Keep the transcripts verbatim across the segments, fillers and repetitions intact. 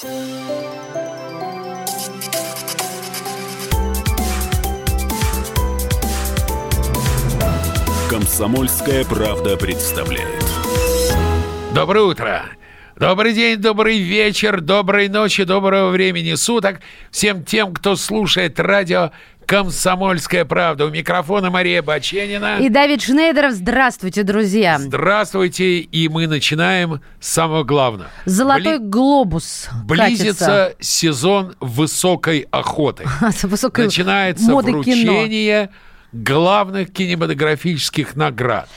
пять. «Комсомольская правда» представляет. Доброе утро! Добрый день, добрый вечер, доброй ночи, доброго времени суток всем тем, кто слушает радио «Комсомольская правда». У микрофона Мария Баченина. И Давид Шнейдеров. Здравствуйте, друзья. Здравствуйте. И мы начинаем с самого главного. Золотой Бли... глобус Близится катится. сезон высокой охоты. Высокой... Начинается моды вручение кино. главных кинематографических наград.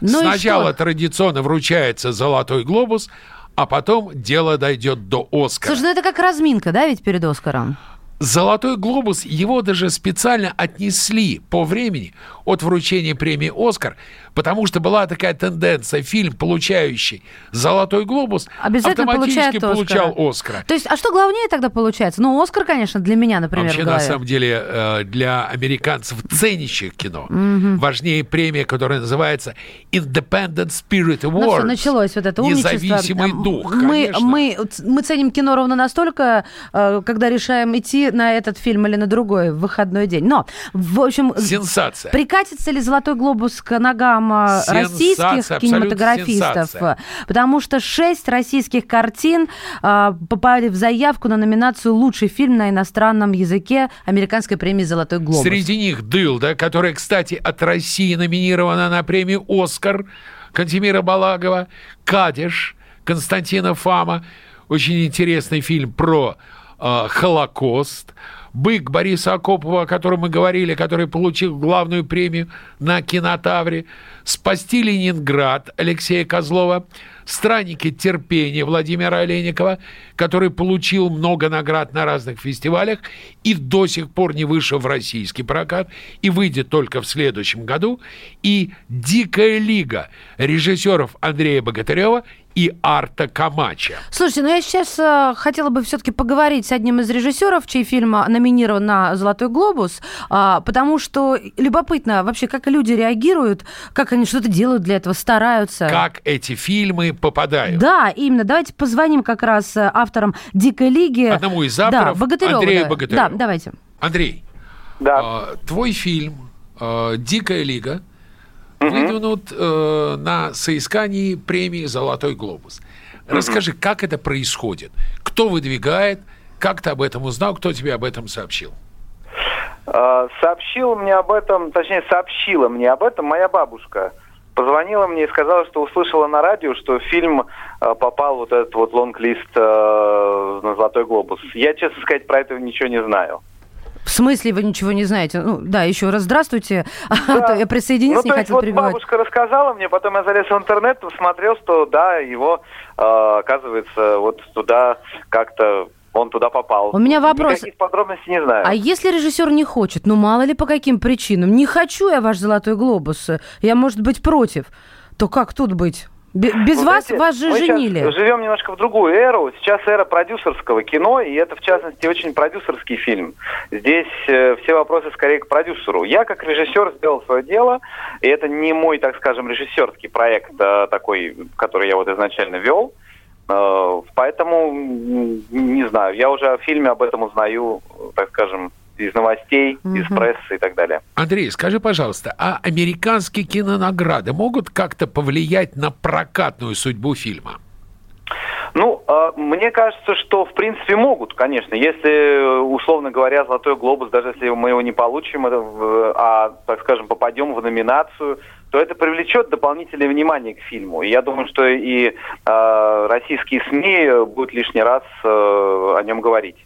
Ну Сначала традиционно вручается «Золотой глобус», а потом дело дойдет до «Оскара». Слушай, ну это как разминка, да, ведь перед «Оскаром»? «Золотой глобус», его даже специально отнесли по времени от вручения премии «Оскар», потому что была такая тенденция: фильм, получающий «Золотой глобус», обязательно автоматически получал «Оскара». То есть, а что главнее тогда получается? Ну, «Оскар», конечно, для меня, например, вообще, на самом деле, для американцев, ценящих кино, mm-hmm. важнее премия, которая называется Independent Spirit Award. Ну, все, началось вот это умничество. Независимый дух, мы, мы, мы ценим кино ровно настолько, когда решаем идти на этот фильм или на другой в выходной день. Но, в общем... Сенсация. Прикатится ли «Золотой глобус» к ногам сенсация, российских кинематографистов? Сенсация. Потому что шесть российских картин а, попали в заявку на номинацию «Лучший фильм на иностранном языке» американской премии «Золотой глобус». Среди них «Дылда», которая, кстати, от России номинирована на премию «Оскар», Кантемира Балагова, «Кадиш» Константина Фама. Очень интересный фильм про... «Холокост», «Бык» Бориса Акопова, о котором мы говорили, который получил главную премию на «Кинотавре», «Спасти Ленинград» Алексея Козлова, «Странники терпения» Владимира Олейникова, который получил много наград на разных фестивалях и до сих пор не вышел в российский прокат, и выйдет только в следующем году, и «Дикая лига» режиссеров Андрея Богатырёва и Арта Камача. Слушайте, ну я сейчас э, хотела бы все-таки поговорить с одним из режиссеров, чей фильм номинирован на «Золотой глобус», э, потому что любопытно вообще, как люди реагируют, как они что-то делают для этого, стараются. Как эти фильмы попадают. Да, именно. Давайте позвоним как раз авторам «Дикой лиги». Одному из авторов, да, Богатырёва, Андрею да. Богатырёву. Да, давайте. Андрей, да. Э, твой фильм э, «Дикая лига» выдвинут э, на соискании премии «Золотой глобус». Расскажи, как это происходит? Кто выдвигает? Как ты об этом узнал? Кто тебе об этом сообщил? Сообщил мне об этом, точнее, сообщила мне об этом моя бабушка. Позвонила мне и сказала, что услышала на радио, что фильм попал вот этот вот лонг-лист э, на «Золотой глобус». Я, честно сказать, про это ничего не знаю. В смысле вы ничего не знаете? Ну, да, еще раз здравствуйте. Да. Я присоединилась, ну, не хотела вот перебивать. Бабушка рассказала мне, потом я залез в интернет, посмотрел, что да, его, э, оказывается, вот туда как-то, он туда попал. У меня вопрос. Никаких подробностей не знаю. А если режиссер не хочет? Ну, мало ли по каким причинам. Не хочу я ваш «Золотой глобус», я, может быть, против. То как тут быть? Без вот вас, эти, вас же мы женили. Мы живем немножко в другую эру. Сейчас эра продюсерского кино, и это, в частности, очень продюсерский фильм. Здесь э, все вопросы скорее к продюсеру. Я, как режиссер, сделал свое дело, и это не мой, так скажем, режиссерский проект, э, такой, который я вот изначально вел. Э, поэтому, не знаю, я уже о фильме об этом узнаю, так скажем, из новостей, mm-hmm. из прессы и так далее. Андрей, скажи, пожалуйста, а американские кинонаграды могут как-то повлиять на прокатную судьбу фильма? Ну, э, мне кажется, что в принципе могут, конечно. Если, условно говоря, «Золотой глобус», даже если мы его не получим, это, а, так скажем, попадем в номинацию, то это привлечет дополнительное внимание к фильму. И я думаю, что и э, российские СМИ будут лишний раз э, о нем говорить.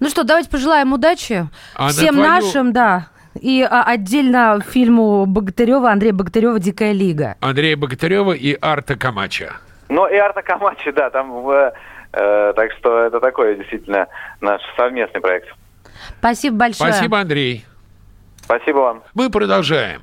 Ну что, давайте пожелаем удачи а всем на твою... нашим, да, и а, отдельно фильму Богатырёва, Андрея Богатырёва «Дикая лига». Андрея Богатырёва и Арта Камача. Ну и Арта Камача, да, там, э, э, так что это такой действительно наш совместный проект. Спасибо большое. Спасибо, Андрей. Спасибо вам. Мы продолжаем.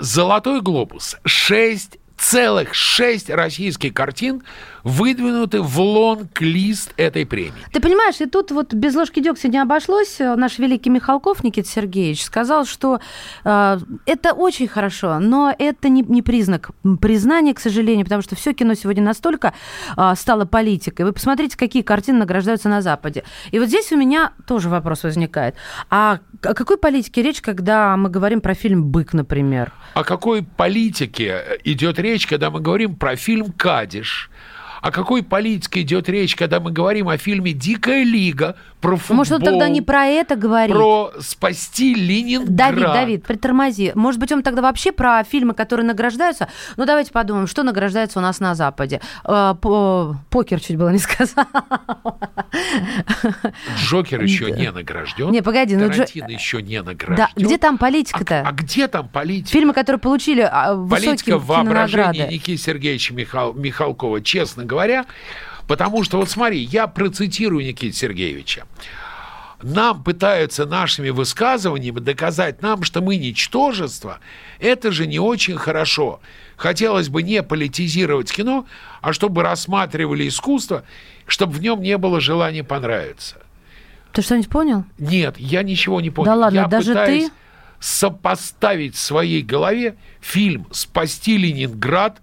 «Золотой глобус». Шесть целых шесть российских картин выдвинуты в лонг-лист этой премии. Ты понимаешь, и тут вот без ложки дегтя не обошлось. Наш великий Михалков Никита Сергеевич сказал, что э, это очень хорошо, но это не, не признак признания, к сожалению, потому что все кино сегодня настолько э, стало политикой. Вы посмотрите, какие картины награждаются на Западе. И вот здесь у меня тоже вопрос возникает. А о какой политике речь, когда мы говорим про фильм «Бык», например? О какой политике идет речь, когда мы говорим про фильм «Кадиш»? О какой политике идет речь, когда мы говорим о фильме «Дикая лига», про футбол? Может, он тогда не про это говорит? Про «Спасти Ленинград». Давид, Давид, притормози. Может быть, он тогда вообще про фильмы, которые награждаются? Ну, давайте подумаем, что награждается у нас на Западе. Покер чуть было не сказала. Джокер еще не награжден. Не, погоди. Тарантино еще не награжден. Где там политика-то? А где там политика? Фильмы, которые получили высокие кинонаграды. Политика воображения Никиты Сергеевича Михалкова, честно говоря. говоря, потому что, вот смотри, я процитирую Никиту Сергеевича. Нам пытаются нашими высказываниями доказать нам, что мы ничтожество. Это же не очень хорошо. Хотелось бы не политизировать кино, а чтобы рассматривали искусство, чтобы в нем не было желания понравиться. Ты что-нибудь понял? Нет, я ничего не понял. Да ладно, я даже пытаюсь ты? сопоставить в своей голове фильм «Спасти Ленинград»,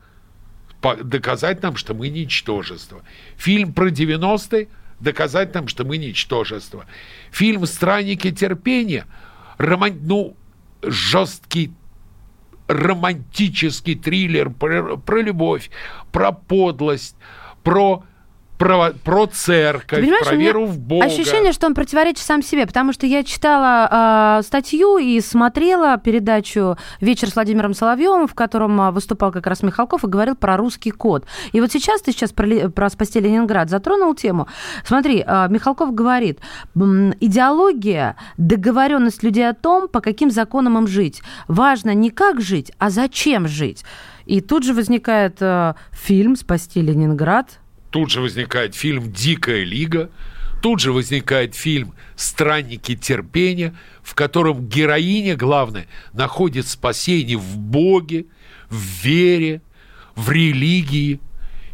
доказать нам, что мы ничтожество. Фильм про девяностые, доказать нам, что мы ничтожество. Фильм «Странники терпения», роман... ну, жесткий романтический триллер про, про любовь, про подлость, про... Про, про церковь, про веру в Бога. Ощущение, что он противоречит сам себе, потому что я читала э, статью и смотрела передачу «Вечер с Владимиром Соловьевым», в котором выступал как раз Михалков и говорил про «Русский код». И вот сейчас ты сейчас про, про «Спасти Ленинград» затронул тему. Смотри, э, Михалков говорит, идеология, договоренность людей о том, по каким законам им жить. Важно не как жить, а зачем жить. И тут же возникает э, фильм «Спасти Ленинград». Тут же возникает фильм «Дикая лига», тут же возникает фильм «Странники терпения», в котором героиня, главное, находит спасение в Боге, в вере, в религии.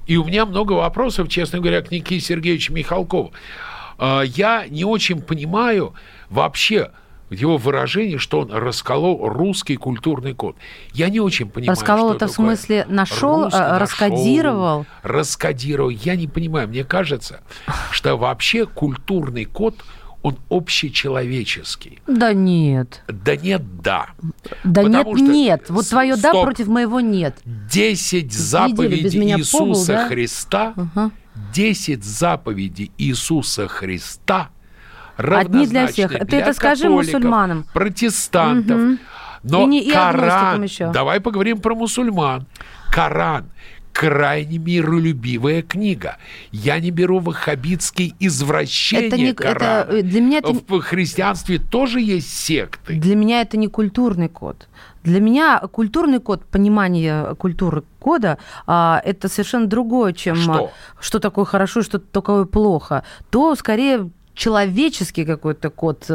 И у меня много вопросов, честно говоря, к Никите Сергеевичу Михалкову. Я не очень понимаю вообще его выражение, что он расколол русский культурный код. Я не очень понимаю, расколол что это такое. В смысле нашел, русский, раскодировал? Нашел, раскодировал. Я не понимаю. Мне кажется, что вообще культурный код, он общечеловеческий. Да нет. Да нет, да. Да потому нет, нет. Вот твое «да» против моего «нет». Десять заповедей Иисуса пол, да? Христа, угу. десять заповедей Иисуса Христа одни для всех. Ты для это скажи мусульманам. Протестантов. Угу. Но и, и Коран... Еще. Давай поговорим про мусульман. Коран. Крайне миролюбивая книга. Я не беру ваххабитские извращения это не, Корана. Это, для меня это... В христианстве тоже есть секты. Для меня это не культурный код. Для меня культурный код, понимание культуры кода, это совершенно другое, чем что, что такое хорошо и что такое плохо. То, скорее... человеческий какой-то код,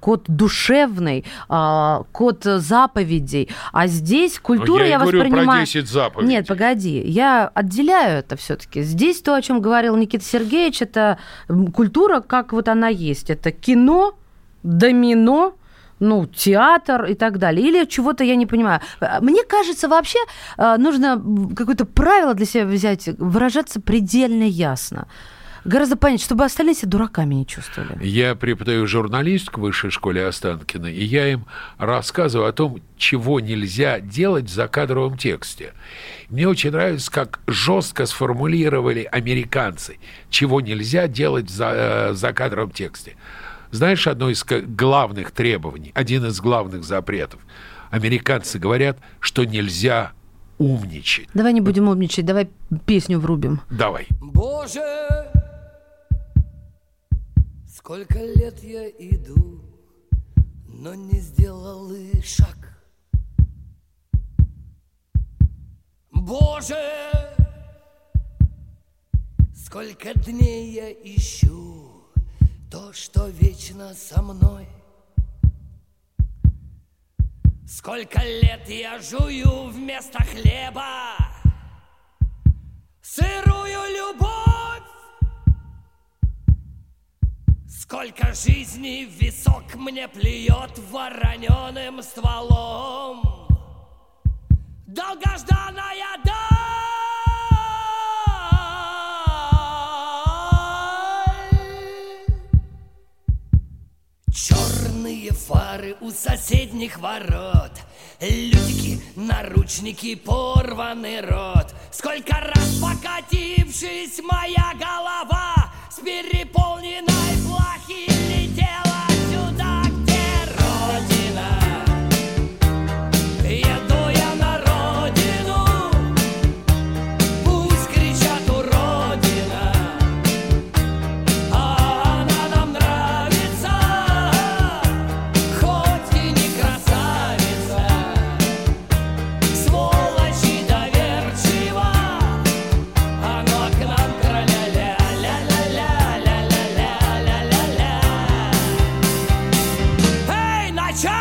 код душевный, код заповедей. А здесь культура я, я говорю воспринимаю... про десять заповедей. Нет, погоди, я отделяю это все-таки. Здесь то, о чем говорил Никита Сергеевич, это культура, как вот она есть. Это кино, домино, ну, театр и так далее. Или чего-то я не понимаю. Мне кажется, вообще нужно какое-то правило для себя взять, выражаться предельно ясно. Гораздо понять, чтобы остальные себя дураками не чувствовали. Я преподаю журналистику в высшей школе Останкино, и я им рассказываю о том, чего нельзя делать в закадровом тексте. Мне очень нравится, как жестко сформулировали американцы, чего нельзя делать в за, э, закадровом тексте. Знаешь, одно из главных требований, один из главных запретов. Американцы говорят, что нельзя умничать. Давай не будем умничать, давай песню врубим. Давай. Боже! Сколько лет я иду, но не сделал и шаг. Боже, сколько дней я ищу то, что вечно со мной. Сколько лет я жую вместо хлеба сырую. вечную любовь. Сколько жизней в висок мне плюет вороненым стволом долгожданная даль. Черные фары у соседних ворот, людики, наручники, порванный рот. Сколько раз покатившись, моя голова с переполненной плохи летела сюда, где родина. Еду я на родину, пусть кричат уродина, а она нам нравится, хоть и не красавица. Сволочи доверчива, она к нам траля-ля-ля-ля-ля-ля-ля-ля-ля-ля. Эй, начальник!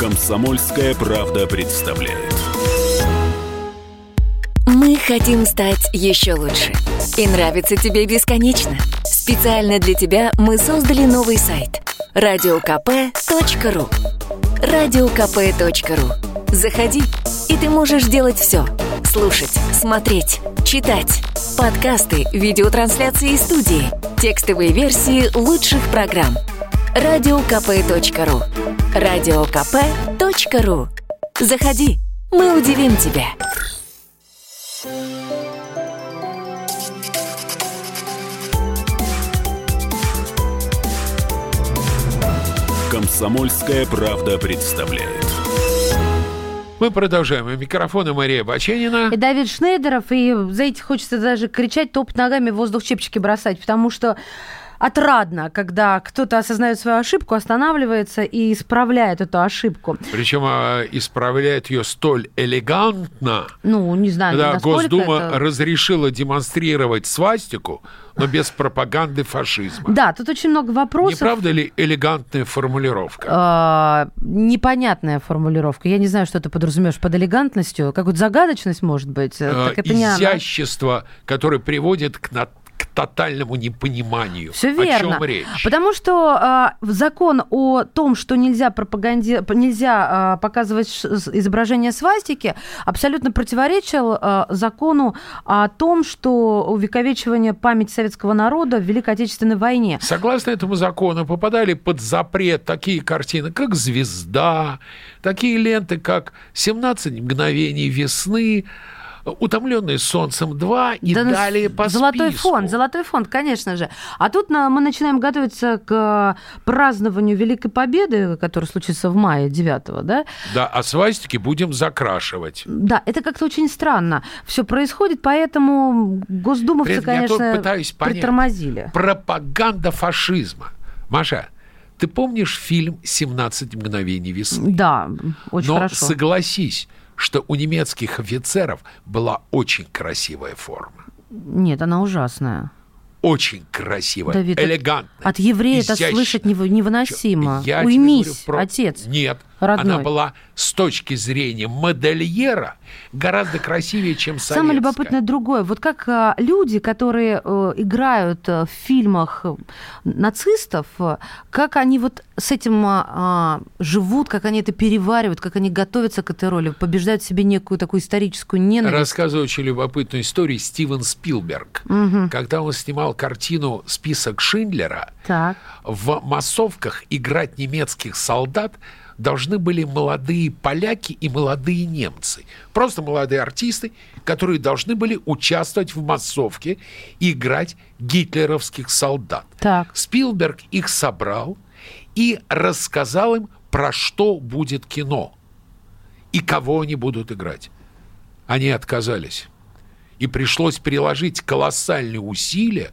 Комсомольская правда представляет. Мы хотим стать еще лучше. И нравится тебе бесконечно. Специально для тебя мы создали новый сайт радио ка пэ точка ру. радио ка пэ точка ру. Заходи, и ты можешь делать все: слушать, смотреть, читать. Подкасты, видеотрансляции и студии, текстовые версии лучших программ. радио ка пэ точка ру. радио ка пэ точка ру. Заходи, мы удивим тебя. Комсомольская правда представляет. Мы продолжаем. У микрофона Мария Баченина. И Давид Шнейдеров. И за эти хочется даже кричать, топать ногами, в воздух чепчики бросать, потому что отрадно, когда кто-то осознает свою ошибку, останавливается и исправляет эту ошибку. Причем исправляет ее столь элегантно. Ну, не знаю, когда Госдума это... разрешила демонстрировать свастику, но без пропаганды фашизма. Да, тут очень много вопросов. Не правда ли элегантная формулировка? А, непонятная формулировка. Я не знаю, что ты подразумеваешь под элегантностью. Какую-то загадочность, может быть. А, так это изящество, не которое приводит к над к тотальному непониманию. Все верно. О чем речь? Потому что э, закон о том, что нельзя пропаганди... нельзя э, показывать ш... изображение свастики, абсолютно противоречил э, закону о том, что увековечивание памяти советского народа в Великой Отечественной войне. Согласно этому закону попадали под запрет такие картины, как «Звезда», такие ленты, как «семнадцать мгновений весны», «Утомленные солнцем два» и да, далее по золотой списку. Фонд, золотой фонд, конечно же. А тут мы начинаем готовиться к празднованию Великой Победы, которая случится в мае девятого, да? Да, а свастики будем закрашивать. Да, это как-то очень странно все происходит, поэтому госдумовцы, конечно, притормозили. Пропаганда фашизма. Маша, ты помнишь фильм «семнадцать мгновений весны»? Да, очень Но хорошо. Но согласись, что у немецких офицеров была очень красивая форма. Нет, она ужасная. Очень красивая, Давид, элегантная. От, от еврея это слышать невыносимо. Я Уймись, про... отец. Нет, родной. Она была с точки зрения модельера гораздо красивее, чем советская. Самое любопытное другое. Вот как а, люди, которые э, играют в фильмах нацистов, как они вот с этим а, живут, как они это переваривают, как они готовятся к этой роли, побеждают в себе некую такую историческую ненависть. Рассказываю очень любопытную историю Стивен Спилберг. Угу. Когда он снимал картину «Список Шиндлера», так. в массовках играть немецких солдат должны были молодые поляки и молодые немцы. Просто молодые артисты, которые должны были участвовать в массовке и играть гитлеровских солдат. Так. Спилберг их собрал и рассказал им, про что будет кино и кого они будут играть. Они отказались. И пришлось приложить колоссальные усилия,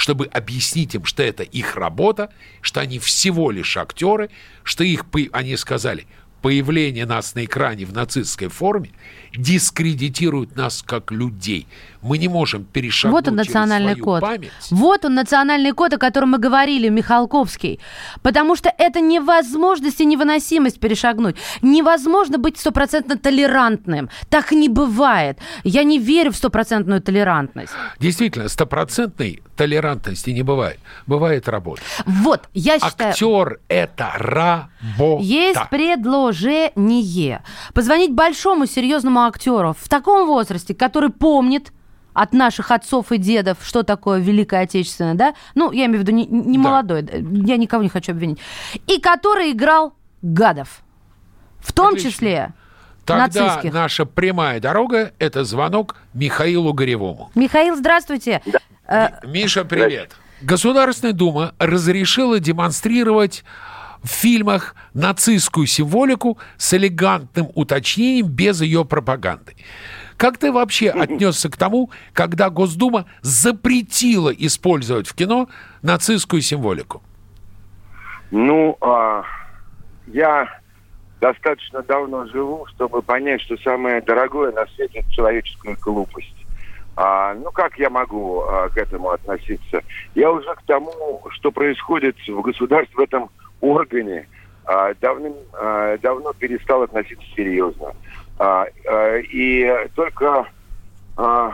чтобы объяснить им, что это их работа, что они всего лишь актеры, что их, они сказали, появление нас на экране в нацистской форме дискредитирует нас как людей. Мы не можем перешагнуть вот он, национальный через свою код. Память. Вот он, национальный код, о котором мы говорили, Михалковский. Потому что это невозможность и невыносимость перешагнуть. Невозможно быть стопроцентно толерантным. Так не бывает. Я не верю в стопроцентную толерантность. Действительно, стопроцентной толерантности не бывает. Бывает работа. Вот, я считаю... Актер – это работа. Есть предложение. Позвонить большому серьезному актеру в таком возрасте, который помнит от наших отцов и дедов, что такое Великая Отечественная, да? Ну, я имею в виду не, не да. молодой, я никого не хочу обвинить. И который играл гадов. В том Отлично. числе Тогда нацистских. Тогда наша прямая дорога – это звонок Михаилу Горевому. Михаил, здравствуйте. Да. Э- Миша, привет. Государственная Дума разрешила демонстрировать в фильмах нацистскую символику с элегантным уточнением без ее пропаганды. Как ты вообще отнесся к тому, когда Госдума запретила использовать в кино нацистскую символику? Ну, а, я достаточно давно живу, чтобы понять, что самое дорогое на свете – это человеческая глупость. А, ну, как я могу а, к этому относиться? Я уже к тому, что происходит в государстве, в этом органе, а, давным, а, давно перестал относиться серьезно. А, а, и только, а,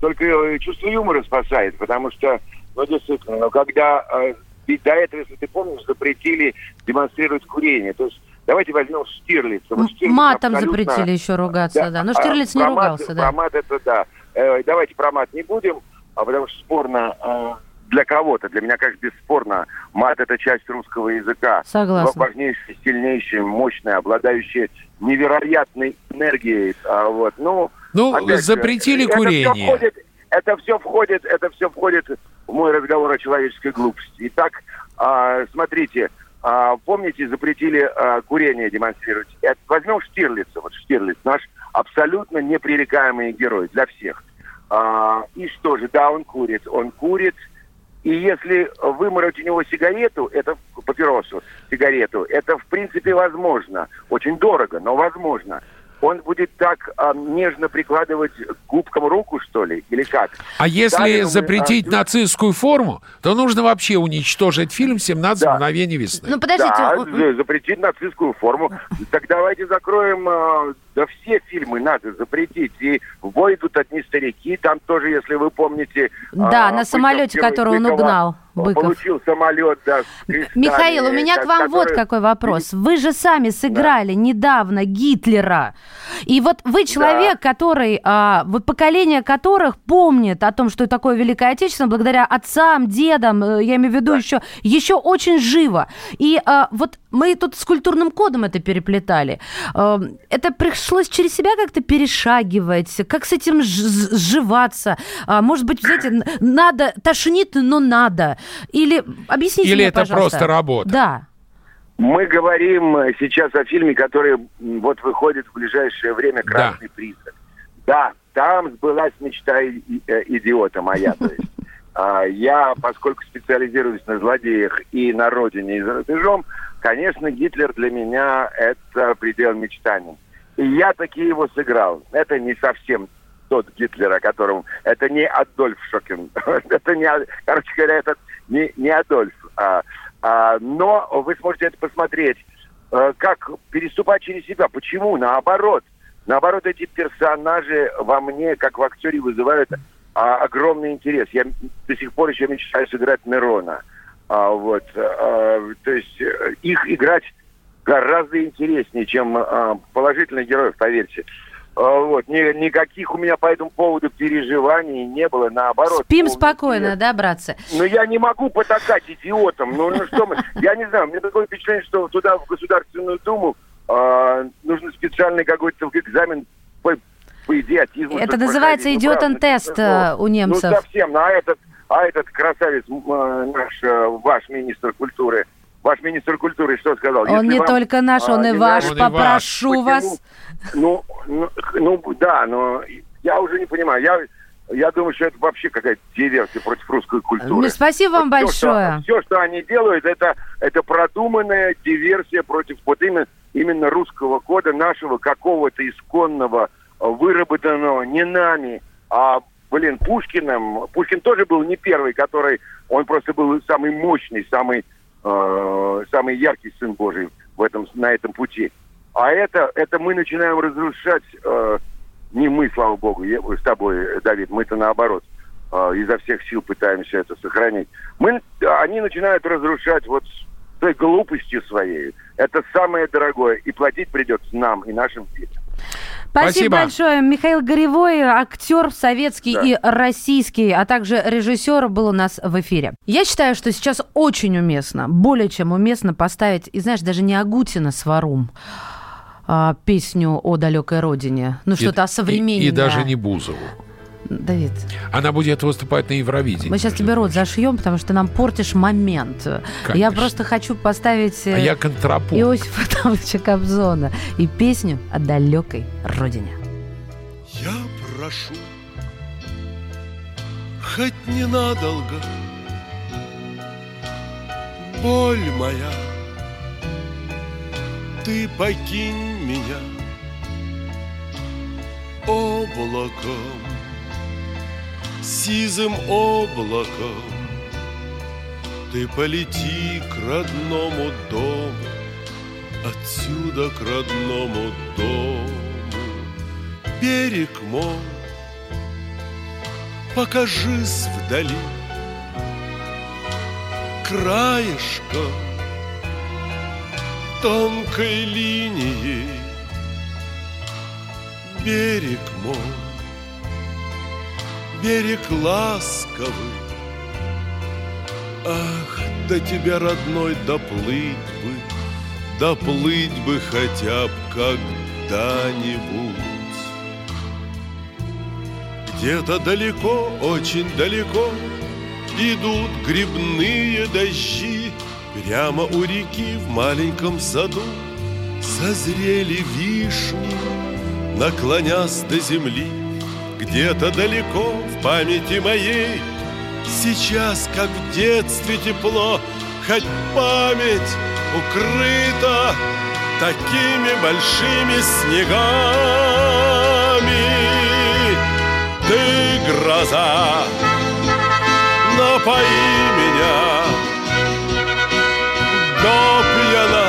только чувство юмора спасает, потому что, ну, действительно, ну, когда, а, ведь до этого, если ты помнишь, запретили демонстрировать курение. То есть давайте возьмем Штирлица. Вот Штирлиц матом абсолютно... запретили еще ругаться, да. да. Но Штирлиц а, не промат, ругался, да. Промат это, да. Э, давайте про мат не будем, а потому что спорно... Э... Для кого-то, для меня, как бесспорно, мат – это часть русского языка. Согласна. Важнейшая, сильнейшая, мощная, обладающая невероятной энергией. А вот, ну, ну опять запретили же, курение. Это все, входит, это, все входит, это все входит в мой разговор о человеческой глупости. Итак, а, смотрите, а, помните, запретили а, курение демонстрировать. Это, возьмем Штирлица, вот Штирлиц, наш абсолютно непререкаемый герой для всех. А, и что же, да, он курит, он курит. И если вымороть у него сигарету, это папиросу, сигарету, это в принципе возможно. Очень дорого, но возможно. Он будет так а, нежно прикладывать к губкам руку, что ли, или как? А если Далее, запретить а... нацистскую форму, то нужно вообще уничтожить фильм «семнадцать да. мгновений весны». Ну, подождите. Да, он... запретить нацистскую форму. Так давайте закроем... А... Да все фильмы надо запретить. И в бой идут одни старики. Там тоже, если вы помните... Да, а, на самолете, которого он угнал. Быков. Получил самолет, да. Михаил, у меня к вам который... вот какой вопрос. Вы же сами сыграли да. недавно Гитлера. И вот вы человек, да. который... А, вот поколение которых помнит о том, что такое Великое Отечественное, благодаря отцам, дедам, я имею в виду да. еще, еще очень живо. И а, вот мы тут с культурным кодом это переплетали. А, это пришло пришлось через себя как-то перешагивать, как с этим ж- сживаться. А, может быть, знаете, надо, тошнит, но надо. Или объясните Или мне, это пожалуйста. Просто работа. Да. Мы говорим сейчас о фильме, который вот выходит в ближайшее время «Красный да. призрак». Да, там сбылась мечта и- и- идиота моя. То есть. Я, поскольку специализируюсь на злодеях и на родине, и за рубежом, конечно, Гитлер для меня это предел мечтаний. И я таки его сыграл. Это не совсем тот Гитлер, о котором... Это не Адольф Шокин. это не... Короче говоря, это не, не Адольф. А, а, но вы сможете это посмотреть. А, как переступать через себя. Почему? Наоборот. Наоборот, эти персонажи во мне, как в актере, вызывают а, огромный интерес. Я до сих пор еще мечтаю сыграть Нерона. А, вот. А, то есть их играть... гораздо интереснее, чем э, положительных героев, поверьте. Э, вот, ни, никаких у меня по этому поводу переживаний не было, наоборот. Спим помню, спокойно, нет. да, братцы? Ну, я не могу потакать идиотам. Ну, ну что мы... Я не знаю, у меня такое впечатление, что туда, в Государственную Думу, э, нужен специальный какой-то экзамен по, по идиотизму. Это называется идиотен-тест ну, у немцев. Ну, совсем. А этот, а этот красавец, э, наш, э, ваш министр культуры... Ваш министр культуры что сказал? Он Если не вам, только наш, он а, и ваш, он попрошу и ваш. вас. Почему? Ну, ну, ну, да, но я уже не понимаю. Я, Я думаю, что это вообще какая-то диверсия против русской культуры. Ну, спасибо вам вот все, большое. Что, все, что они делают, это, это продуманная диверсия против вот именно, именно русского кода, нашего какого-то исконного, выработанного не нами, а, блин, Пушкиным. Пушкин тоже был не первый, который, он просто был самый мощный, самый, э, самый яркий сын Божий в этом, на этом пути. А это, это мы начинаем разрушать... Э, не мы, слава богу, я, с тобой, Давид, мы-то наоборот, э, изо всех сил пытаемся это сохранить. Мы, они начинают разрушать вот той глупостью своей. Это самое дорогое, и платить придется нам и нашим детям. Спасибо, Спасибо большое. Михаил Горевой, актер советский да. и российский, а также режиссер, был у нас в эфире. Я считаю, что сейчас очень уместно, более чем уместно поставить, и знаешь, даже не Агутина с Варум, песню о далекой родине. Ну, и, что-то осовремененное. И, и даже не Бузову. Давид. Она будет выступать на Евровидении. Мы сейчас тебе рот зашьем, потому что ты нам портишь момент. Конечно. Я просто хочу поставить а я контрапункт. Иосифа Тавловича Кобзона и песню о далекой родине. Я прошу, хоть ненадолго, боль моя, ты покинь меня облаком, сизым облаком. Ты полети к родному дому, отсюда к родному дому. Берег мой, покажись вдали краешком тонкой линией. Берег мой, берег ласковый, ах, до тебя, родной, доплыть бы, доплыть бы хотя б когда-нибудь. Где-то далеко, очень далеко идут грибные дожди. Прямо у реки в маленьком саду созрели вишни, наклонясь до земли. Где-то далеко в памяти моей сейчас, как в детстве, тепло, хоть память укрыта такими большими снегами. Ты, гроза, напои меня до пьяна,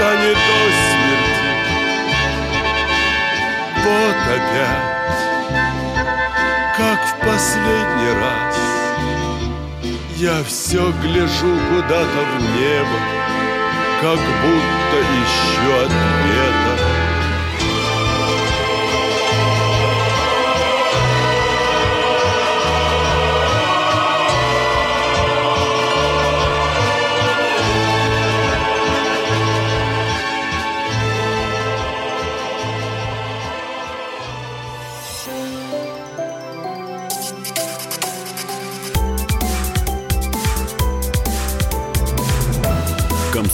да не до смерти. Вот опять, как в последний раз, я все гляжу куда-то в небо, как будто ищу ответа.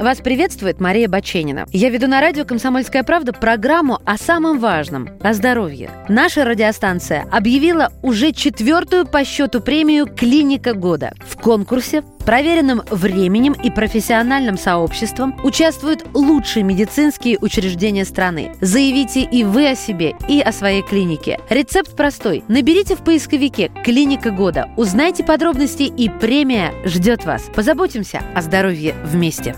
Вас приветствует Мария Баченина. Я веду на радио «Комсомольская правда» программу о самом важном – о здоровье. Наша радиостанция объявила уже четвертую по счету премию «Клиника года». В конкурсе проверенным временем и профессиональным сообществом участвуют лучшие медицинские учреждения страны. Заявите и вы о себе, и о своей клинике. Рецепт простой. Наберите в поисковике «Клиника года», узнайте подробности, и премия ждет вас. Позаботимся о здоровье вместе.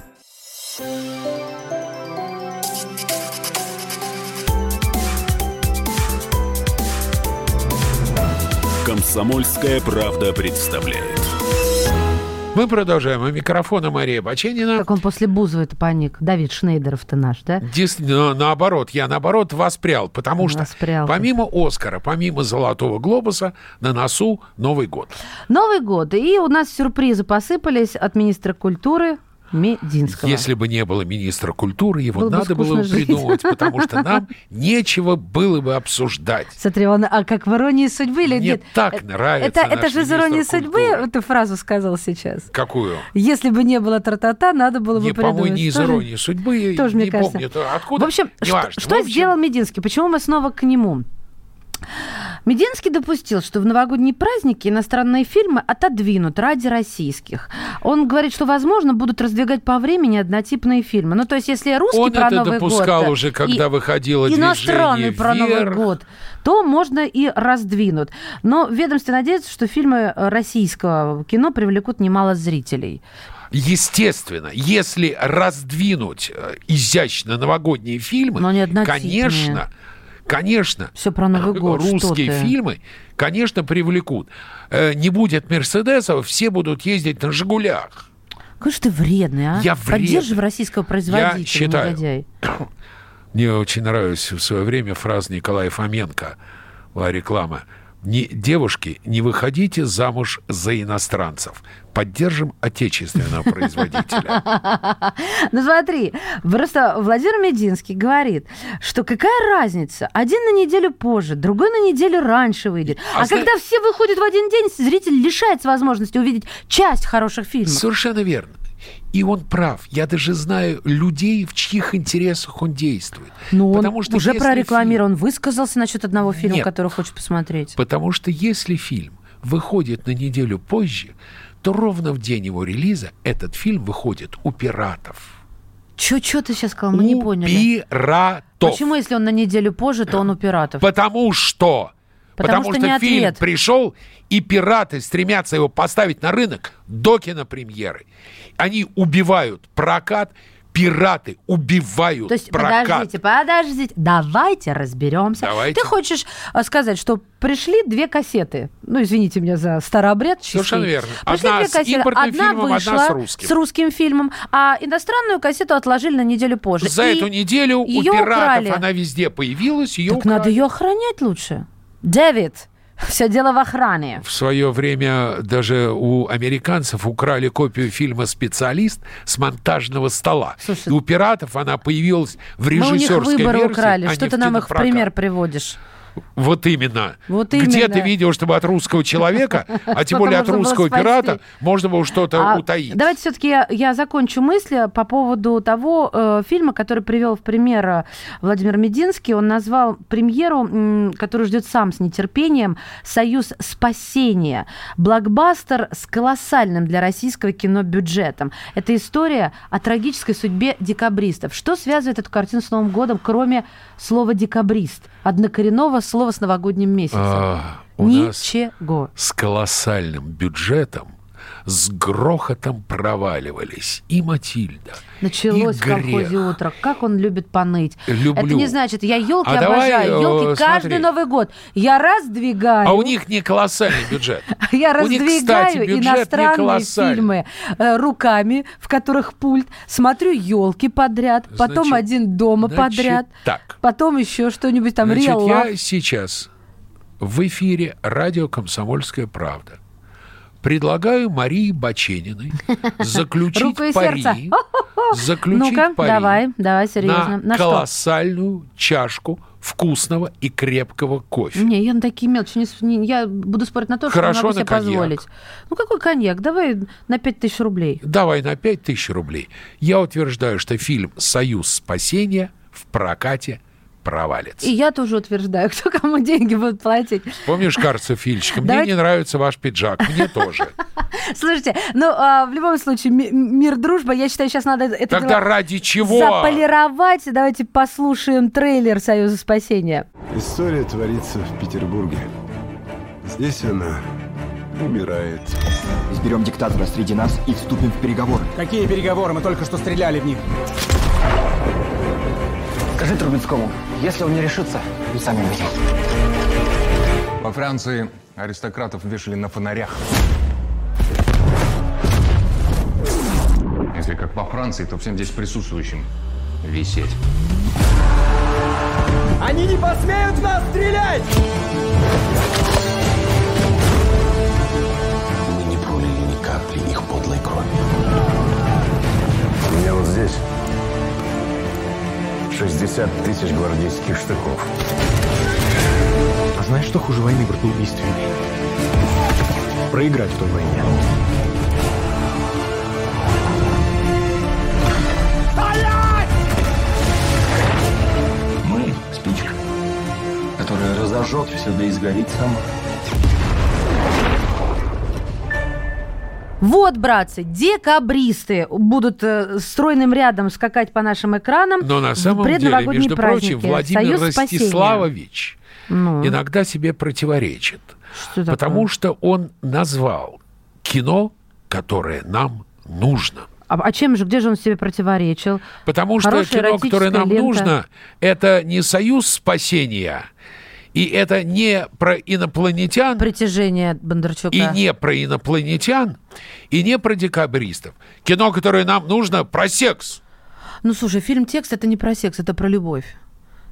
«Комсомольская правда» представляет. Мы продолжаем. У микрофона Мария Баченина. Как он после Бузова-то паник. Давид Шнейдеров-то наш, да? Дис... Наоборот. Я, наоборот, воспрял. Потому воспрял, что помимо «Оскара», помимо «Золотого глобуса», на носу Новый год. Новый год. И у нас сюрпризы посыпались от министра культуры Мединского. Если бы не было министра культуры, его было надо бы было бы придумывать, потому что нам нечего было бы обсуждать. Смотри, он, а как в «Иронии судьбы» или нет? Мне так нравится это, это же из «Иронии судьбы» эту фразу сказал сейчас. Какую? Если бы не было тра-та-та, надо было бы не, придумать. По-моему, не из «Иронии судьбы», тоже, не мне помню. Кажется. Откуда? В общем, что, что в общем... сделал Мединский? Почему мы снова к нему? Мединский допустил, что в новогодние праздники иностранные фильмы отодвинут ради российских. Он говорит, что, возможно, будут раздвигать по времени однотипные фильмы. Ну, то есть, если русский он про Новый год... Он это допускал уже, когда выходило «Движение вверх». Иностранный про Новый год, то можно и раздвинут. Но в ведомстве надеются, что фильмы российского кино привлекут немало зрителей. Естественно, если раздвинуть изящно новогодние фильмы, но не однотипные, конечно... Конечно, все про Новый год, русские фильмы, конечно, привлекут. Не будет «Мерседесов», все будут ездить на «Жигулях». Какой же ты вредный, а? Я вредный. Поддерживай российского производителя, я считаю, негодяй. Мне очень нравилась в свое время фраза Николая Фоменко, была реклама. Не, девушки, не выходите замуж за иностранцев. Поддержим отечественного производителя. Ну смотри, просто Владимир Мединский говорит, что какая разница, один на неделю позже, другой на неделю раньше выйдет. А, а зна... когда все выходят в один день, зритель лишается возможности увидеть часть хороших фильмов. Совершенно верно. И он прав. Я даже знаю людей, в чьих интересах он действует. Но потому он что уже прорекламирован, фильм... высказался насчет одного фильма, Нет. который хочет посмотреть. Потому что если фильм выходит на неделю позже, то ровно в день его релиза этот фильм выходит у пиратов. Чё, чё ты сейчас сказал? Мы у не поняли. У пиратов. Почему, если он на неделю позже, то он у пиратов? Потому что... Потому, Потому что, что фильм ответ. пришел, и пираты стремятся его поставить на рынок до кинопремьеры. Они убивают прокат, пираты убивают То есть, прокат. Подождите, подождите, давайте разберемся. Давайте. Ты хочешь сказать, что пришли две кассеты? Ну, извините меня за старообряд. Совершенно верно. Пришли одна две кассеты. С импортным одна фильмом, вышла одна с русским. с русским фильмом, а иностранную кассету отложили на неделю позже. За и эту неделю у пиратов украли. Она везде появилась. Ее так украли. Надо ее охранять лучше. Дэвид, все дело в охране. В свое время даже у американцев украли копию фильма «Специалист» с монтажного стола. Слушай, и у пиратов она появилась в режиссерской версии. Мы у них выборы украли. А что ты нам их в пример приводишь? Вот именно. Вот именно. Где ты видел, чтобы от русского человека, а тем более от русского пирата, можно было что-то утаить? Давайте все-таки я закончу мысль по поводу того фильма, который привел в пример Владимир Мединский. Он назвал премьеру, которую ждет сам с нетерпением, «Союз спасения». Блокбастер с колоссальным для российского кино бюджетом. Это история о трагической судьбе декабристов. Что связывает эту картину с Новым годом, кроме слова «декабрист»? Однокоренного слово с новогодним месяцем. А, у Ничего. Нас с колоссальным бюджетом с грохотом проваливались и «Матильда», Началось и «Грех». Началось в колхозе утро. Как он любит поныть. Люблю. Это не значит, я елки а обожаю. Давай, елки о, каждый смотри. Новый год. Я раздвигаю. А у них не колоссальный бюджет. Я раздвигаю иностранные фильмы руками, в которых пульт. Смотрю елки подряд, потом «Один дома» подряд, потом еще что-нибудь там. Значит, я сейчас в эфире радио «Комсомольская правда» предлагаю Марии Бачениной заключить пари, заключить Ну-ка, пари давай, давай, серьезно. на, на колоссальную что? чашку вкусного и крепкого кофе. Не, я на такие мелочи не... Я буду спорить на то, Хорошо, что я могу себе коньяк. позволить. Ну, какой коньяк? Давай на пять тысяч рублей. Давай на пять тысяч рублей. Я утверждаю, что фильм «Союз спасения» в прокате провалится. И я тоже утверждаю, кто кому деньги будет платить. Помнишь Карцев Фильчика? Мне Давайте... не нравится ваш пиджак, мне тоже. Слушайте, ну, а, в любом случае, м- мир, дружба, я считаю, сейчас надо это Тогда дело ради чего? заполировать. Давайте послушаем трейлер «Союза спасения». История творится в Петербурге. Здесь она умирает. Изберем диктатора среди нас и вступим в переговоры. Какие переговоры? Мы только что стреляли в них. Скажи Трубецкому, если он не решится, мы сами выйдем. Во Франции аристократов вешали на фонарях. Если как во Франции, то всем здесь присутствующим висеть. Они не посмеют в нас стрелять! Мы не пролили ни капли их подлой крови. пятьдесят тысяч гвардейских штыков. А знаешь, что хуже войны, братоубийстве? Проиграть в той войне. Стоять! Мы – спичка, которая разожжет все, да и сгорит сама. Вот, братцы, декабристы будут э, стройным рядом скакать по нашим экранам. Но на самом деле, между прочим, Владимир Союз Ростиславович ну. иногда себе противоречит. Что потому такое? Что он назвал кино, которое нам нужно. А, а чем же, где же он себе противоречил? Потому что хорошая кино, которое нам лента. Нужно, это не «Союз спасения», и это не про инопланетян. Притяжение Бондарчука. И не про инопланетян, и не про декабристов. Кино, которое нам нужно, про секс. Ну, слушай, фильм «Текст» — это не про секс, это про любовь.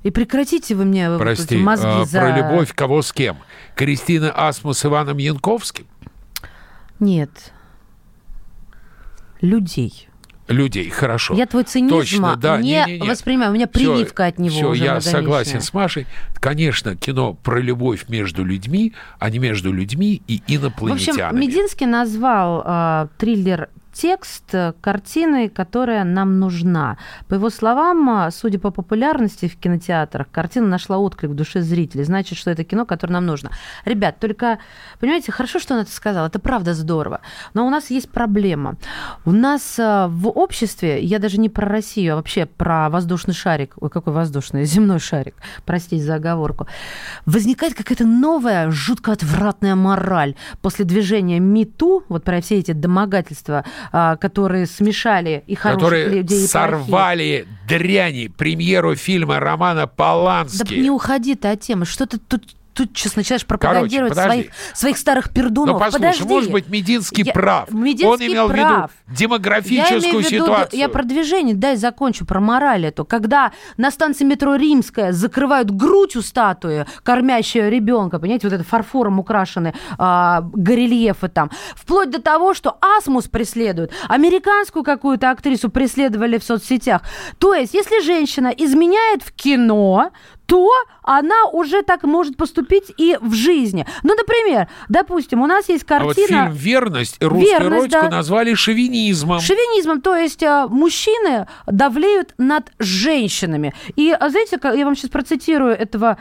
И прекратите вы мне Прости, мозги а, за... про любовь кого с кем? Кристина Асму с Иваном Янковским? Нет. Людей. Людей, хорошо. Я твой цинизм Точно, да. не, не, не, не воспринимаю. У меня прививка все, от него все, уже я модоничная. Согласен с Машей. Конечно, кино про любовь между людьми, а не между людьми и инопланетянами. В общем, Мединский назвал э, триллер «Текст» картиной, которая нам нужна. По его словам, судя по популярности в кинотеатрах, картина нашла отклик в душе зрителей. Значит, что это кино, которое нам нужно. Ребят, только, понимаете, хорошо, что он это сказал. Это правда здорово. Но у нас есть проблема. У нас в обществе, я даже не про Россию, а вообще про воздушный шарик. Ой, какой воздушный, земной шарик. Простите за оговорку. Возникает какая-то новая, жутко отвратная мораль. После движения «Ми Ту», вот про все эти домогательства, которые смешали и хороших которые людей, и сорвали плохих. Дряни премьеру фильма романа Полански. Да не уходи ты от темы. Что ты тут, тут сейчас начинаешь пропагандировать Короче, своих, своих старых пердунов? Ну, послушай, подожди. Может быть, Мединский я, прав. Мединский Он имел прав. в виду демографическую я имею ситуацию. В виду, я про движение, дай закончу, про мораль эту. Когда на станции метро Римская закрывают грудь у статуи, кормящего ребенка, понимаете, вот это фарфором украшены а, горельефы там, вплоть до того, что Асмус преследует, американскую какую-то актрису преследовали в соцсетях. То есть, если женщина изменяет в кино, то она уже так может поступить и в жизни. Ну, например, допустим, у нас есть картина... А вот фильм «Верность» русскую «Верность», эротику да. назвали шовинизмом. Шовинизм, то есть мужчины давлеют над женщинами. И, знаете, я вам сейчас процитирую этого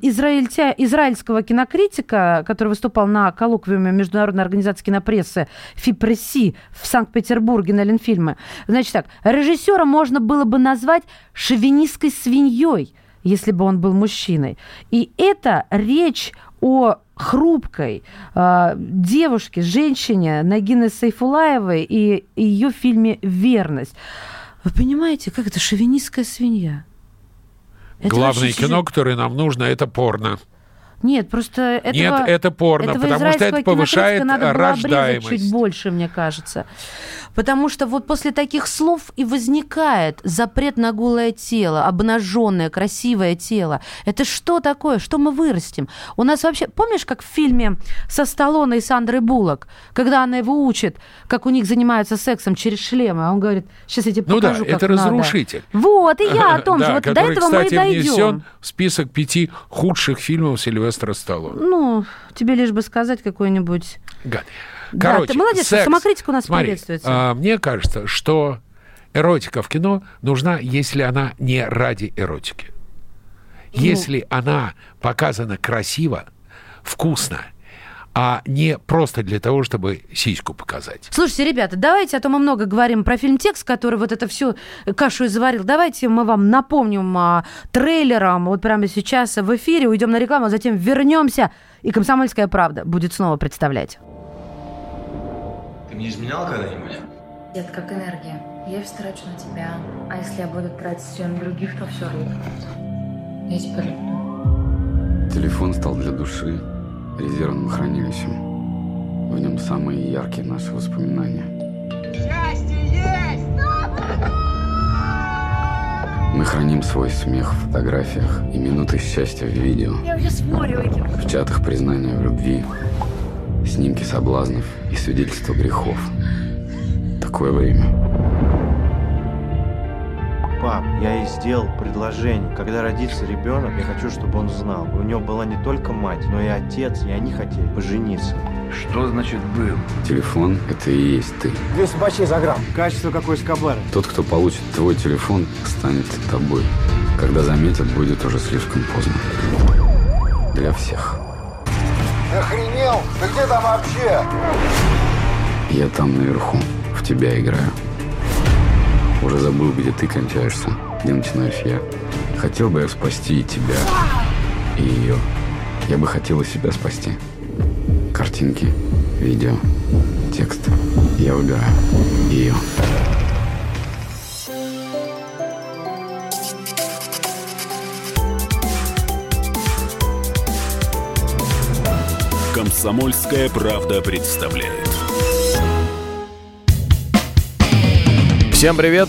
израильтя, израильского кинокритика, который выступал на коллоквиуме Международной организации кинопрессы Фипресси в Санкт-Петербурге на Ленфильме. Значит так, режиссера можно было бы назвать шовинистской свиньей, если бы он был мужчиной. И это речь о хрупкой э, девушке, женщине Нагины Сайфулаевой и ее фильме «Верность». Вы понимаете, как это шовинистская свинья? Это главное вообще... кино, которое нам нужно, это порно. Нет, просто этого, Нет, это порно, потому что это повышает рождаемость. Чуть больше, мне кажется. Потому что вот после таких слов и возникает запрет на голое тело, обнаженное, красивое тело. Это что такое? Что мы вырастим? У нас вообще... Помнишь, как в фильме со Сталлоне и Сандрой Буллок, когда она его учит, как у них занимаются сексом через шлемы, а он говорит, сейчас я тебе покажу, как надо. Ну да, это разрушитель. Надо. Вот, и я о том же. Вот до этого мы и дойдем. Который, кстати, внесен в список пяти худших фильмов Сильвестра Сталлоне. Ну, тебе лишь бы сказать какой-нибудь... Гад. Короче, да, ты молодец, секс. Самокритика у нас Смотри, приветствуется. А, мне кажется, что эротика в кино нужна, если она не ради эротики. Ну. Если она показана красиво, вкусно, а не просто для того, чтобы сиську показать. Слушайте, ребята, давайте, а то мы много говорим про фильм «Текст», который вот это всю кашу и заварил. Давайте мы вам напомним а, трейлером вот прямо сейчас в эфире, уйдем на рекламу, а затем вернемся, и «Комсомольская правда» будет снова представлять. Ты мне изменял когда-нибудь? Дед, как энергия. Я все трачу на тебя. А если я буду тратить все на других, то все рухнет. Я тебя люблю. Телефон стал для души резервным хранилищем. В нем самые яркие наши воспоминания. Счастье есть! Мы храним свой смех в фотографиях и минуты счастья в видео. Я уже смотрю этим. В чатах признания в любви, снимки соблазнов и свидетельства грехов. Такое время. пап, я ей сделал предложение. Когда родится ребенок, я хочу, чтобы он знал. У него была не только мать, но и отец, и они хотели пожениться. Что значит «был»? Телефон – это и есть ты. Две собачьи за грамм. Качество какой Эскобара. Тот, кто получит твой телефон, станет тобой. Когда заметят, будет уже слишком поздно. Для всех. Охренел? Ты где там вообще? Я там наверху. В тебя играю. Уже забыл, где ты кончаешься, где начинаюсь я. Хотел бы я спасти и тебя, и ее. Я бы хотел и себя спасти. Картинки, видео, текст. Я выбираю ее. «Комсомольская правда» представляет. Всем привет,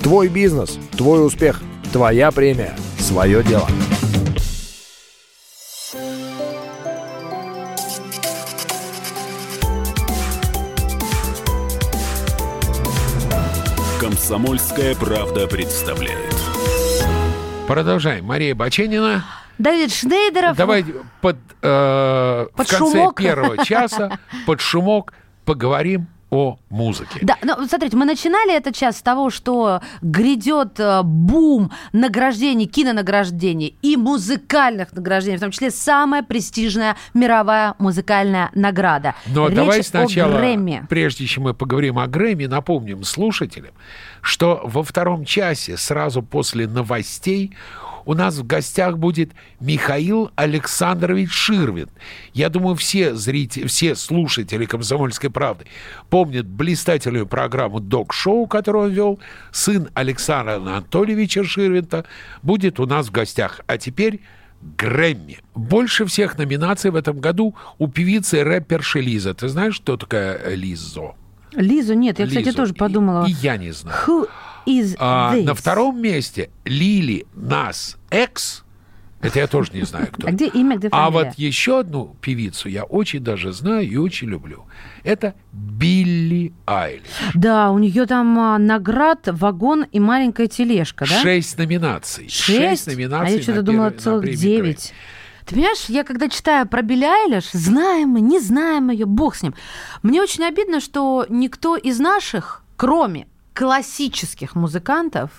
Твой бизнес, твой успех, твоя премия, свое дело. «Комсомольская правда» представляет. Продолжаем. Мария Баченина. Давид Шнейдеров. Давай под, э, под в конце шумок. Первого часа под шумок поговорим о музыке. Да, ну, смотрите, мы начинали этот час с того, что грядет бум награждений, кинонаграждений и музыкальных награждений, в том числе самая престижная мировая музыкальная награда. Но Речь давай сначала, прежде чем мы поговорим о Грэмми, напомним слушателям, что во втором часе, сразу после новостей, у нас в гостях будет Михаил Александрович Ширвин. Я думаю, все зрители, все слушатели «Комсомольской правды» помнят блистательную программу «Док-шоу», которую он вел. Сын Александра Анатольевича Ширвинта будет у нас в гостях. А теперь Грэмми. Больше всех номинаций в этом году у певицы и рэперши Лиза. Ты знаешь, кто такая Лизо? Лизу нет. Я, Лизу. кстати, тоже подумала. И, и я не знаю. Who is а, this? На втором месте Лили Нас Икс. Это я тоже не знаю, кто. А где имя, где фамилия? А вот еще одну певицу я очень даже знаю и очень люблю. Это Билли Айлиш. Да, у нее там а, наград, вагон и маленькая тележка, да? Шесть номинаций. Шесть? Шесть номинаций. А я что-то думала, целых девять. Ты понимаешь, я когда читаю про Билли Айлиш, знаем мы, не знаем ее, бог с ним. Мне очень обидно, что никто из наших, кроме классических музыкантов,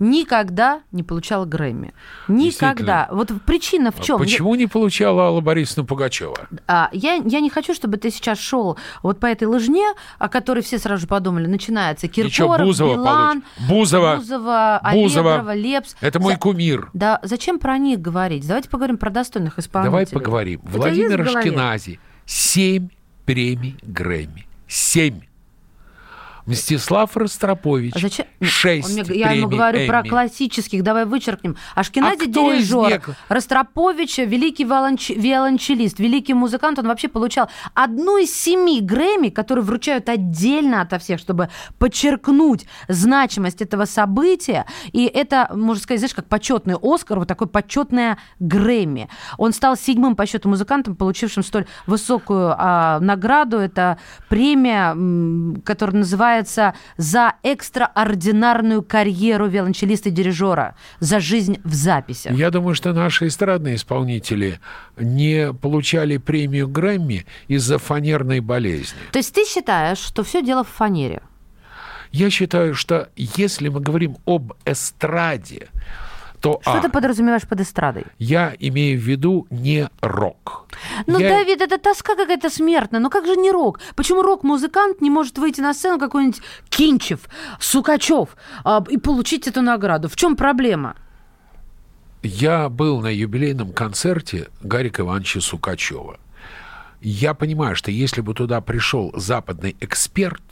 никогда не получала Грэмми. Никогда. Вот причина в чем? Почему я... не получала Алла Борисовна Пугачева? А, я, я не хочу, чтобы ты сейчас шел вот по этой лыжне, о которой все сразу же подумали. Начинается Киркоров, Бузова Билан, Бузова, Бузова, Аллегрова, Лепс. Это мой За... кумир. Да, зачем про них говорить? Давайте поговорим про достойных исполнителей. Давай поговорим. У Владимир Ашкенази. Семь премий Грэмми. Семь. Мстислав Ростропович. А шесть мне, Я ему говорю Эмми. Про классических. Давай вычеркнем. Ашкенази а дирижер. Них... Ростропович великий виолонч... виолончелист, великий музыкант. Он вообще получал одну из семи Грэмми, которые вручают отдельно ото всех, чтобы подчеркнуть значимость этого события. И это, можно сказать, знаешь, как почетный Оскар, вот такое почетное Грэмми. Он стал седьмым по счету музыкантом, получившим столь высокую а, награду. Это премия, м, которая называется «За экстраординарную карьеру виолончелиста-дирижера, за жизнь в записях». Я думаю, что наши эстрадные исполнители не получали премию Грэмми из-за фанерной болезни. То есть ты считаешь, что все дело в фанере? Я считаю, что если мы говорим об эстраде, то, что а, ты подразумеваешь под эстрадой? Я имею в виду не рок. Ну, я... Давид, это тоска какая-то смертная. Но как же не рок? Почему рок-музыкант не может выйти на сцену какой-нибудь Кинчев, Сукачев а, и получить эту награду? В чем проблема? Я был на юбилейном концерте Гарика Ивановича Сукачева. Я понимаю, что если бы туда пришел западный эксперт,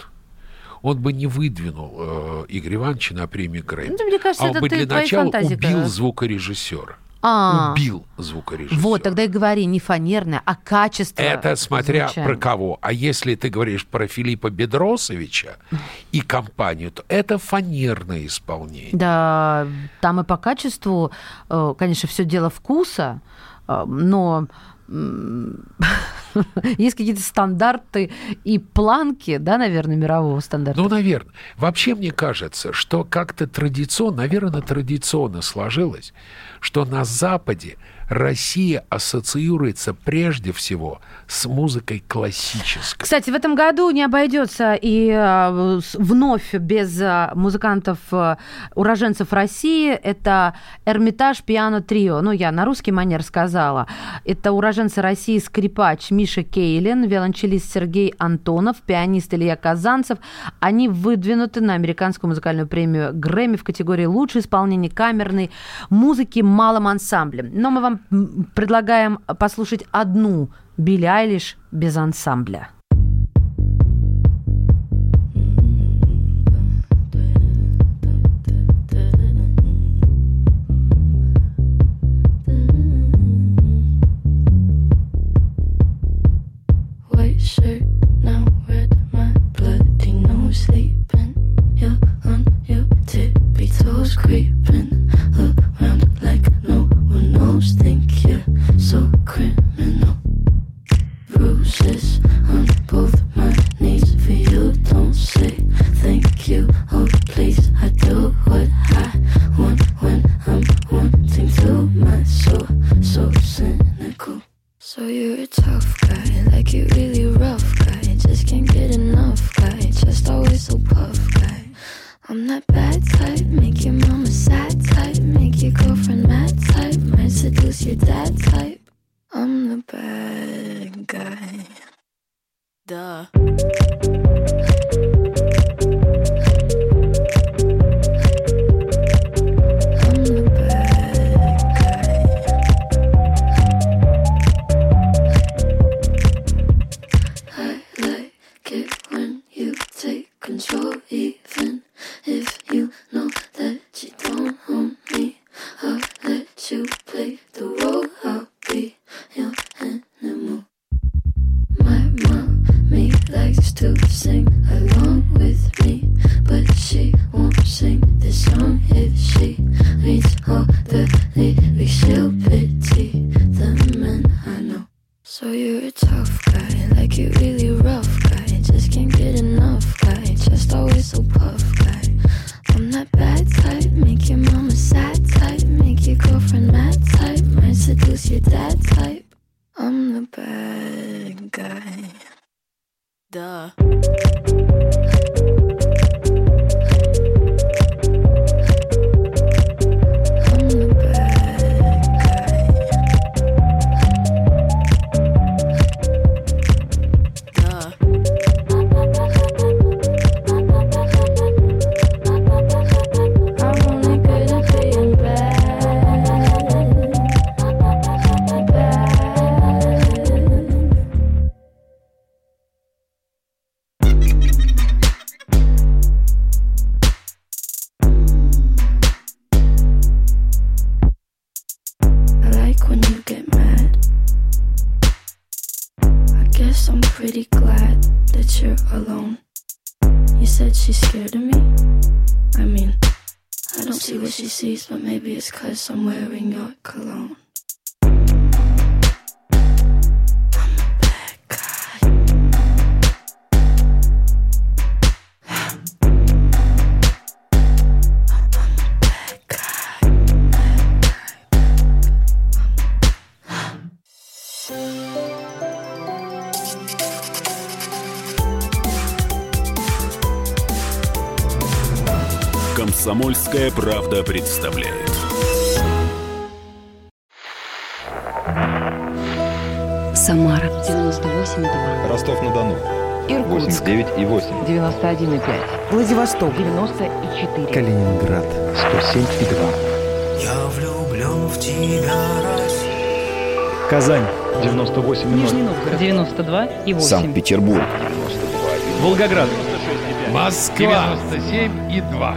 он бы не выдвинул э, Игоря Ивановича на премию Грэмми. Ну, мне кажется, а он это бы для начала фантазика. убил звукорежиссера. А-а-а. Убил звукорежиссера. Вот, тогда и говори, не фанерное, а качество. Это смотря звучания. Про кого. А если ты говоришь про Филиппа Бедросовича и компанию, то это фанерное исполнение. Да, там и по качеству, конечно, все дело вкуса, но... Есть какие-то стандарты и планки, да, наверное, мирового стандарта? Ну, наверное. Вообще, мне кажется, что как-то традиционно, наверное, традиционно сложилось, что на Западе Россия ассоциируется прежде всего с музыкой классической. Кстати, в этом году не обойдется и вновь без музыкантов, уроженцев России. Это Эрмитаж Пиано Трио. Ну, я на русский манер сказала. Это уроженцы России скрипач Миша Кейлин, виолончелист Сергей Антонов, пианист Илья Казанцев. Они выдвинуты на американскую музыкальную премию Грэмми в категории «Лучшее исполнение камерной музыки малым ансамблем». Но мы вам предлагаем послушать одну Билли Айлиш без ансамбля. «Комсомольская правда» представляет. Самара девяносто восемь и два. Ростов-на-Дону. Иркутск восемьдесят девять и восемь. девяносто один и пять. Владивосток девяносто и четыре. Калининград сто семь и два. Я влюблен в тебя, Россия. Казань девяносто восемь и ноль. Нижний Новгород девяносто два и восемь. Санкт-Петербург девяносто два и ноль. Волгоград Москва. девяносто семь и два.